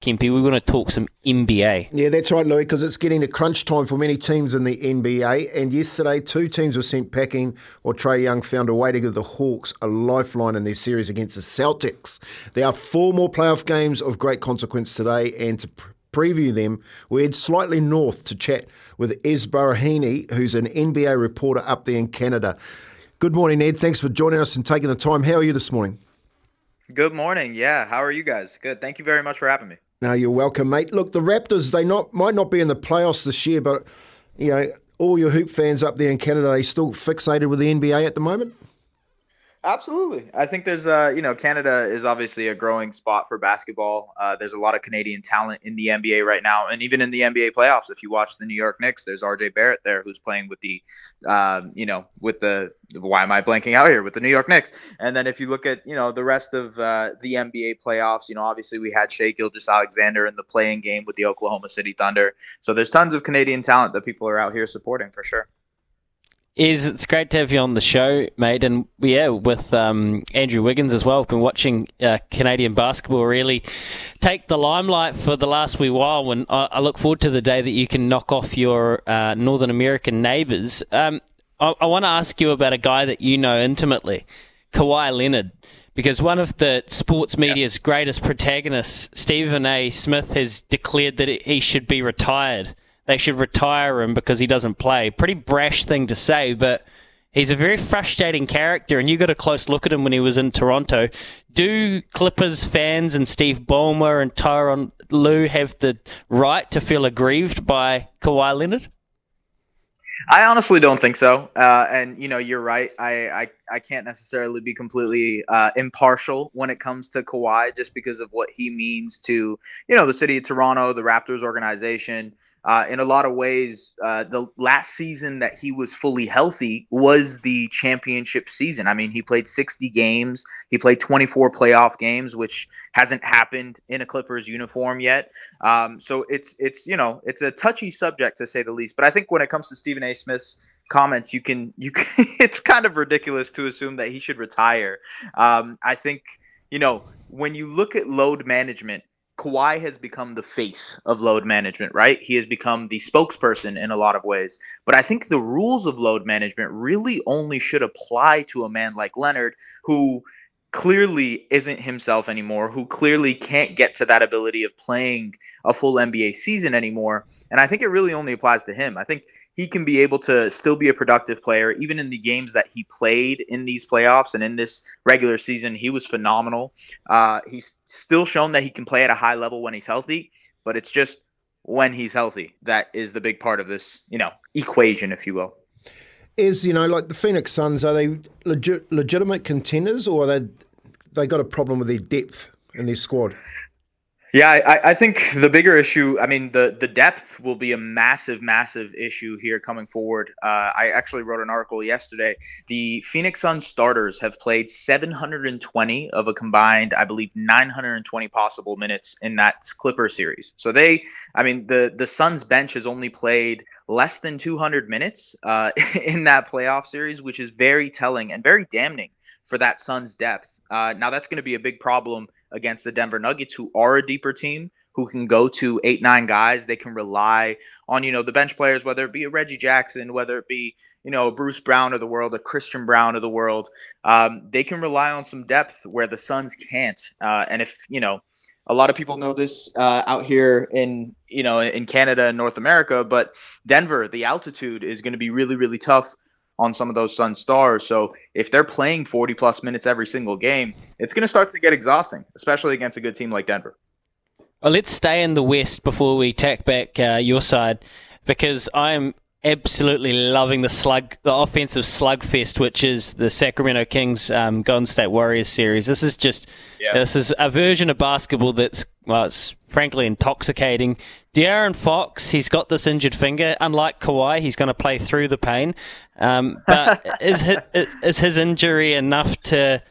Kempy, we're going to talk some NBA. Yeah, that's right, Louis, because it's getting to crunch time for many teams in the NBA. And yesterday, two teams were sent packing, while Trae Young found a way to give the Hawks a lifeline in their series against the Celtics. There are four more playoff games of great consequence today, and to preview them, we head slightly north to chat with Es Baraheni, who's an NBA reporter up there in Canada. Good morning, Ed. Thanks for joining us and taking the time. How are you this morning? Good morning. Yeah, how are you guys? Good. Thank you very much for having me. No, you're welcome, mate. Look, the Raptors, they might not be in the playoffs this year, but you know, all your hoop fans up there in Canada, are they still fixated with the NBA at the moment? Absolutely. I think there's, Canada is obviously a growing spot for basketball. There's a lot of Canadian talent in the NBA right now, and even in the NBA playoffs. If you watch the New York Knicks, there's R.J. Barrett there who's playing with the, with the New York Knicks. And then if you look at, the rest of the NBA playoffs, obviously we had Shai Gilgeous-Alexander in the play-in game with the Oklahoma City Thunder. So there's tons of Canadian talent that people are out here supporting for sure. It's great to have you on the show, mate, and yeah, with Andrew Wiggins as well. I've been watching Canadian basketball really take the limelight for the last wee while, and I look forward to the day that you can knock off your Northern American neighbours. I want to ask you about a guy that you know intimately, Kawhi Leonard, because one of the sports media's greatest protagonists, Stephen A. Smith, has declared that he should be retired. They should retire him because he doesn't play. Pretty brash thing to say, but he's a very frustrating character, and you got a close look at him when he was in Toronto. Do Clippers fans and Steve Ballmer and Tyronn Lue have the right to feel aggrieved by Kawhi Leonard? I honestly don't think so. You're right. I can't necessarily be completely impartial when it comes to Kawhi just because of what he means to, the city of Toronto, the Raptors organization. In a lot of ways, the last season that he was fully healthy was the championship season. I mean, he played 60 games. He played 24 playoff games, which hasn't happened in a Clippers uniform yet. So it's a touchy subject to say the least. But I think when it comes to Stephen A. Smith's comments, you can it's kind of ridiculous to assume that he should retire. I think, when you look at load management, Kawhi has become the face of load management, right? He has become the spokesperson in a lot of ways. But I think the rules of load management really only should apply to a man like Leonard, who clearly isn't himself anymore, who clearly can't get to that ability of playing a full NBA season anymore. And I think it really only applies to him. I think he can be able to still be a productive player, even in the games that he played in these playoffs and in this regular season. He was phenomenal. He's still shown that he can play at a high level when he's healthy, but it's just when he's healthy that is the big part of this, equation, if you will. Is, like the Phoenix Suns, are they legitimate contenders, or are they got a problem with their depth in their squad? Yeah, I think the bigger issue, I mean, the depth will be a massive, massive issue here coming forward. I actually wrote an article yesterday. The Phoenix Suns starters have played 720 of a combined, I believe, 920 possible minutes in that Clipper series. So the Suns bench has only played less than 200 minutes in that playoff series, which is very telling and very damning for that Suns depth. Now that's going to be a big problem against the Denver Nuggets, who are a deeper team, who can go to 8-9 guys. They can rely on, the bench players, whether it be a Reggie Jackson, whether it be, a Bruce Brown of the world, a Christian Brown of the world. They can rely on some depth where the Suns can't. And if, a lot of people know this out here in, in Canada and North America, but Denver, the altitude is going to be really, really tough on some of those Sun stars. So if they're playing 40 plus minutes every single game, it's going to start to get exhausting, especially against a good team like Denver. Well, let's stay in the West before we tack back your side, because I'm absolutely loving the offensive slugfest, which is the Sacramento Kings Golden State Warriors series. This is just This is a version of basketball that's it's frankly intoxicating. De'Aaron Fox, he's got this injured finger. Unlike Kawhi, he's going to play through the pain. But is his injury enough to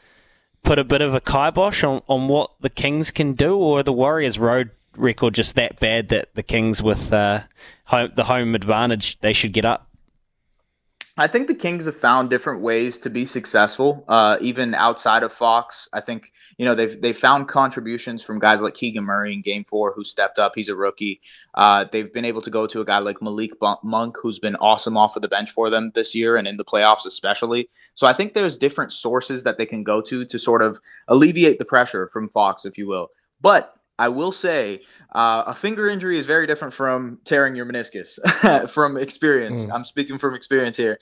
put a bit of a kibosh on what the Kings can do, or the Warriors' road record just that bad that the Kings with the home advantage, they should get up? I think the Kings have found different ways to be successful, even outside of Fox. I think, you know, they've found contributions from guys like Keegan Murray in Game 4, who stepped up. He's a rookie. They've been able to go to a guy like Malik Monk, who's been awesome off of the bench for them this year and in the playoffs especially. So I think there's different sources that they can go to sort of alleviate the pressure from Fox, if you will. But I will say a finger injury is very different from tearing your meniscus from experience. I'm speaking from experience here.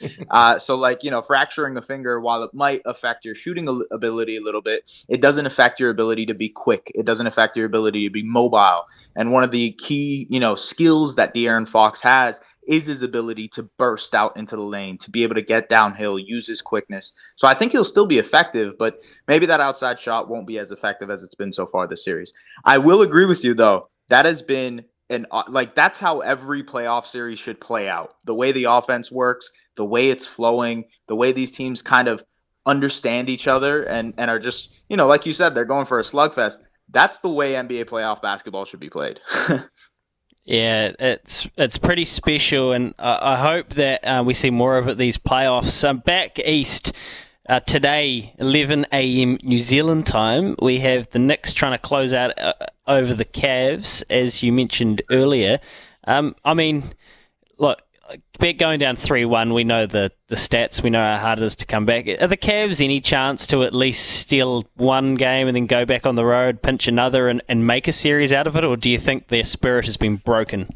So like, you know, fracturing a finger, while it might affect your shooting ability a little bit, it doesn't affect your ability to be quick. It doesn't affect your ability to be mobile. And one of the key, you know, skills that De'Aaron Fox has is his ability to burst out into the lane, to be able to get downhill, use his quickness. So I think he'll still be effective, but maybe that outside shot won't be as effective as it's been so far this series. I will agree with you, though. That has been that's how every playoff series should play out. The way the offense works, the way it's flowing, the way these teams kind of understand each other and are just, you know, like you said, they're going for a slugfest. That's the way NBA playoff basketball should be played. Yeah, it's pretty special, and I hope that we see more of it these playoffs. Back east today, 11 a.m. New Zealand time, we have the Knicks trying to close out over the Cavs, as you mentioned earlier. I mean, look, going down 3-1, we know the stats, we know how hard it is to come back. Are the Cavs any chance to at least steal one game and then go back on the road, pinch another and make a series out of it, or do you think their spirit has been broken?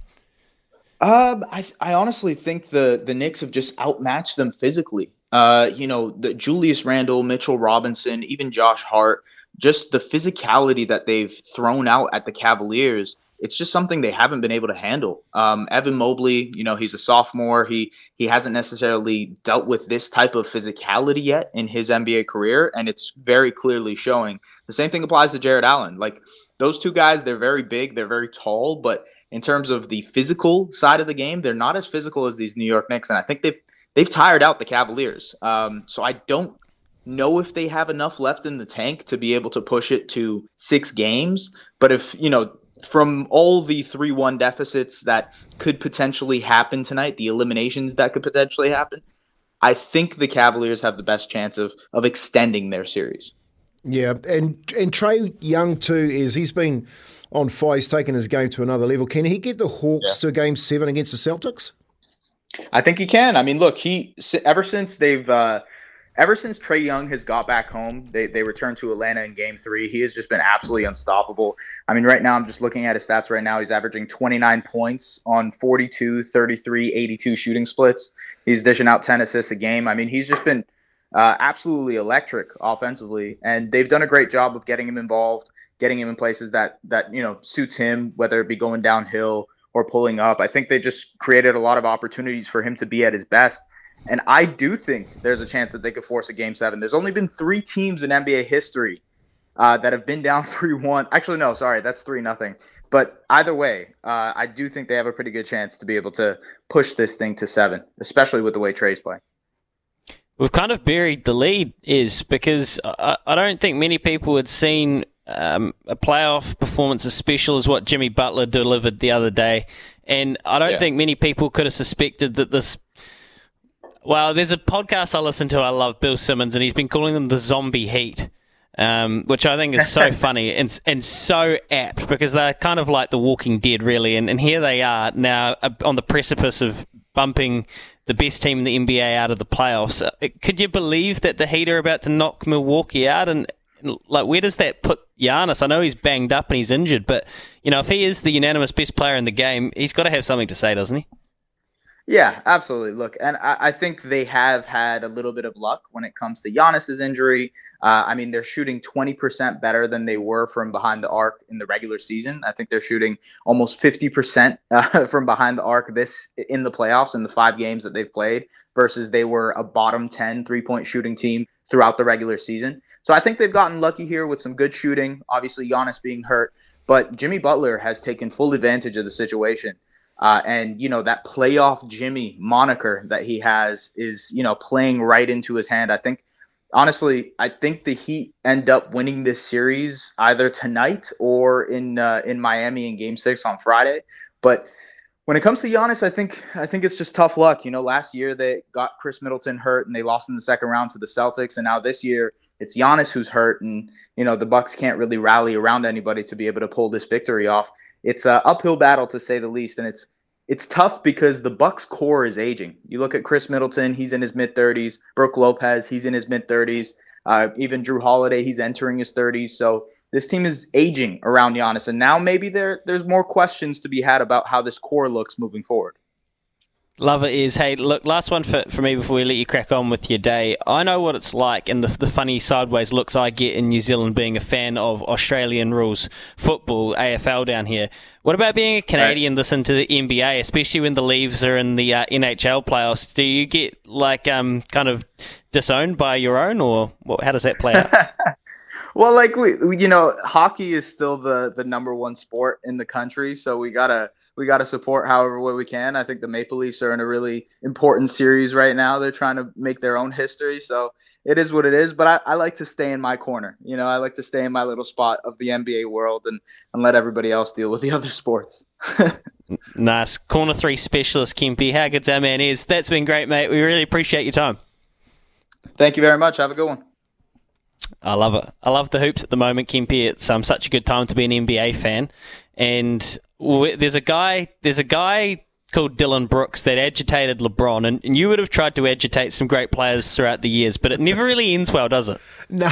I honestly think the Knicks have just outmatched them physically. You know, the Julius Randle, Mitchell Robinson, even Josh Hart, just the physicality that they've thrown out at the Cavaliers, it's just something they haven't been able to handle. Evan Mobley, you know, he's a sophomore. He hasn't necessarily dealt with this type of physicality yet in his NBA career, and it's very clearly showing. The same thing applies to Jared Allen. Like, those two guys, they're very big, they're very tall, but in terms of the physical side of the game, they're not as physical as these New York Knicks, and I think they've tired out the Cavaliers. So I don't know if they have enough left in the tank to be able to push it to 6 games, but if, you know, from all the 3-1 deficits that could potentially happen tonight, the eliminations that could potentially happen, I think the Cavaliers have the best chance of extending their series. Yeah, and Trae Young too, he's been on fire. He's taken his game to another level. Can he get the Hawks to Game 7 against the Celtics? I think he can. I mean, look, ever since Trae Young has got back home, they returned to Atlanta in Game 3. He has just been absolutely unstoppable. I mean, right now, I'm just looking at his stats right now. He's averaging 29 points on 42, 33, 82 shooting splits. He's dishing out 10 assists a game. I mean, he's just been absolutely electric offensively, and they've done a great job of getting him involved, getting him in places that you know, suits him, whether it be going downhill or pulling up. I think they just created a lot of opportunities for him to be at his best. And I do think there's a chance that they could force a Game 7. There's only been 3 teams in NBA history that have been down 3-1. Actually, no, sorry, that's 3-0. But either way, I do think they have a pretty good chance to be able to push this thing to 7, especially with the way Trae's playing. We've kind of buried the lead, because I don't think many people had seen a playoff performance as special as what Jimmy Butler delivered the other day. And I don't think many people could have suspected that this... Well, there's a podcast I listen to. I love Bill Simmons, and he's been calling them the zombie heat, which I think is so funny and so apt, because they're kind of like the Walking Dead, really. And here they are now on the precipice of bumping the best team in the NBA out of the playoffs. Could you believe that the Heat are about to knock Milwaukee out? And like, where does that put Giannis? I know he's banged up and he's injured, but you know, if he is the unanimous best player in the game, he's got to have something to say, doesn't he? Yeah, absolutely. Look, and I think they have had a little bit of luck when it comes to Giannis's injury. I mean, they're shooting 20% better than they were from behind the arc in the regular season. I think they're shooting almost 50% from behind the arc in the playoffs, in the 5 games that they've played, versus they were a bottom 10 3-point shooting team throughout the regular season. So I think they've gotten lucky here with some good shooting, obviously Giannis being hurt, but Jimmy Butler has taken full advantage of the situation. And, you know, that playoff Jimmy moniker that he has is, you know, playing right into his hand. I think, honestly, the Heat end up winning this series either tonight or in Miami in Game 6 on Friday. But When it comes to Giannis, I think it's just tough luck. You know, last year they got Khris Middleton hurt and they lost in the second round to the Celtics, and now this year it's Giannis who's hurt, and you know the Bucks can't really rally around anybody to be able to pull this victory off. It's an uphill battle to say the least, and it's tough because the Bucks core is aging. You look at Khris Middleton, he's in his mid-30s. Brooke Lopez, he's in his mid-30s. Even Drew Holiday, he's entering his 30s. So this team is aging around Giannis, and now maybe there's more questions to be had about how this core looks moving forward. Love it is. Hey, look, last one for me before we let you crack on with your day. I know what it's like and the funny sideways looks I get in New Zealand being a fan of Australian rules football, AFL down here. What about being a Canadian this into the NBA, especially when the Leafs are in the NHL playoffs? Do you get like kind of disowned by your own, or how does that play out? Well, like hockey is still the number one sport in the country, so we gotta support however way we can. I think the Maple Leafs are in a really important series right now. They're trying to make their own history, so it is what it is. But I like to stay in my corner. You know, I like to stay in my little spot of the NBA world and let everybody else deal with the other sports. Nice. Corner 3 specialist, Kempy. How good that man is. That's been great, mate. We really appreciate your time. Thank you very much. Have a good one. I love it. I love the hoops at the moment, Kempy. It's such a good time to be an NBA fan. And there's a guy called Dylan Brooks that agitated LeBron, and you would have tried to agitate some great players throughout the years, but it never really ends well, does it? No.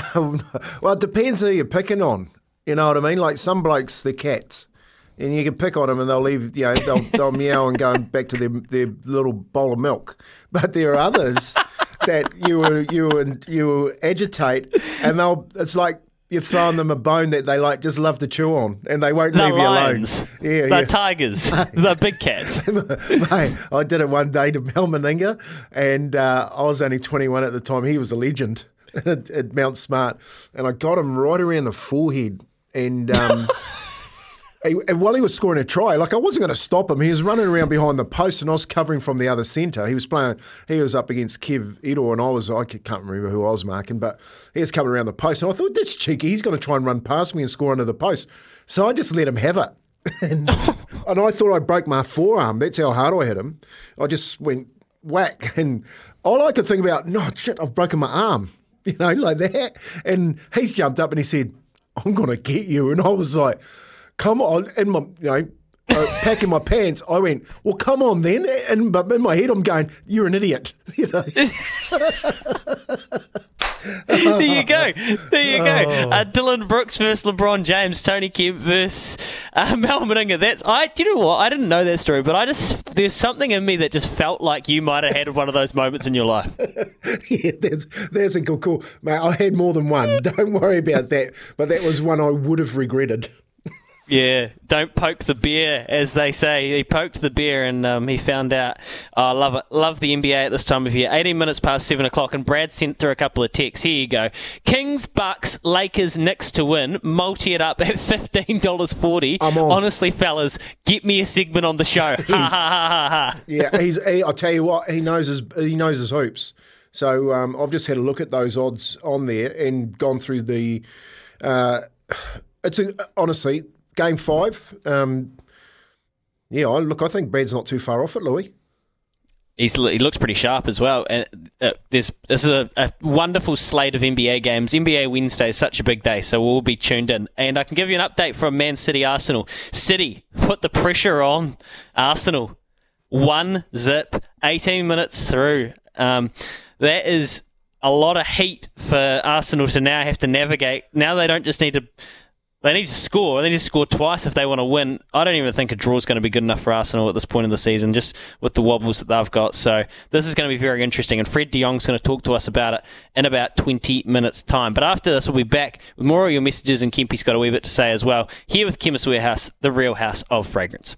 Well, it depends who you're picking on. You know what I mean? Like some blokes, they're cats, and you can pick on them and they'll leave. You know, they'll meow and go back to their little bowl of milk. But there are others. That you agitate, and it's like you're throwing them a bone that they like just love to chew on, and they won't leave lions. You alone. Yeah, they're tigers, they're big cats. Mate, I did it one day to Mel Meninga, and I was only 21 at the time. He was a legend at Mount Smart, and I got him right around the forehead, and. And while he was scoring a try, like I wasn't going to stop him. He was running around behind the post, and I was covering from the other centre. He was up against Kev Ito, and I can't remember who I was marking, but he was covering around the post. And I thought, that's cheeky. He's going to try and run past me and score under the post. So I just let him have it. And I thought I broke my forearm. That's how hard I hit him. I just went whack. And all I could think about, no, shit, I've broken my arm, you know, like that. And he's jumped up and he said, I'm going to get you. And I was like... Come on, in my packing my pants, I went, well, come on then. And but in my head, I'm going, you're an idiot. You know. There you go. Dylan Brooks versus LeBron James, Tony Kemp versus Mel Meninga. Do you know what? I didn't know that story, but there's something in me that just felt like you might have had one of those moments in your life. Yeah, that's a good call, mate. I had more than one. Don't worry about that. But that was one I would have regretted. Yeah, don't poke the bear, as they say. He poked the bear and he found out. Oh, I love it. Love the NBA at this time of year. 18 minutes past 7 o'clock, and Brad sent through a couple of texts. Here you go. Kings, Bucks, Lakers, Knicks to win. Multi it up at $15.40. I'm on. Honestly, fellas, get me a segment on the show. Ha, ha, ha, ha, ha. Yeah, I'll tell you what, he knows his hoops. So I've just had a look at those odds on there and gone through the – honestly – Game 5, I think Brad's not too far off it, Louis. He looks pretty sharp as well. And this is a wonderful slate of NBA games. NBA Wednesday is such a big day, so we'll be tuned in. And I can give you an update from Man City Arsenal. City, put the pressure on Arsenal. 1-0, 18 minutes through. That is a lot of heat for Arsenal to now have to navigate. Now they don't just need to... They need to score. They need to score twice if they want to win. I don't even think a draw is going to be good enough for Arsenal at this point in the season, just with the wobbles that they've got. So this is going to be very interesting, and Fred de Jong's going to talk to us about it in about 20 minutes' time. But after this, we'll be back with more of your messages, and Kempy's got a wee bit to say as well, here with Chemist Warehouse, the real house of fragrance.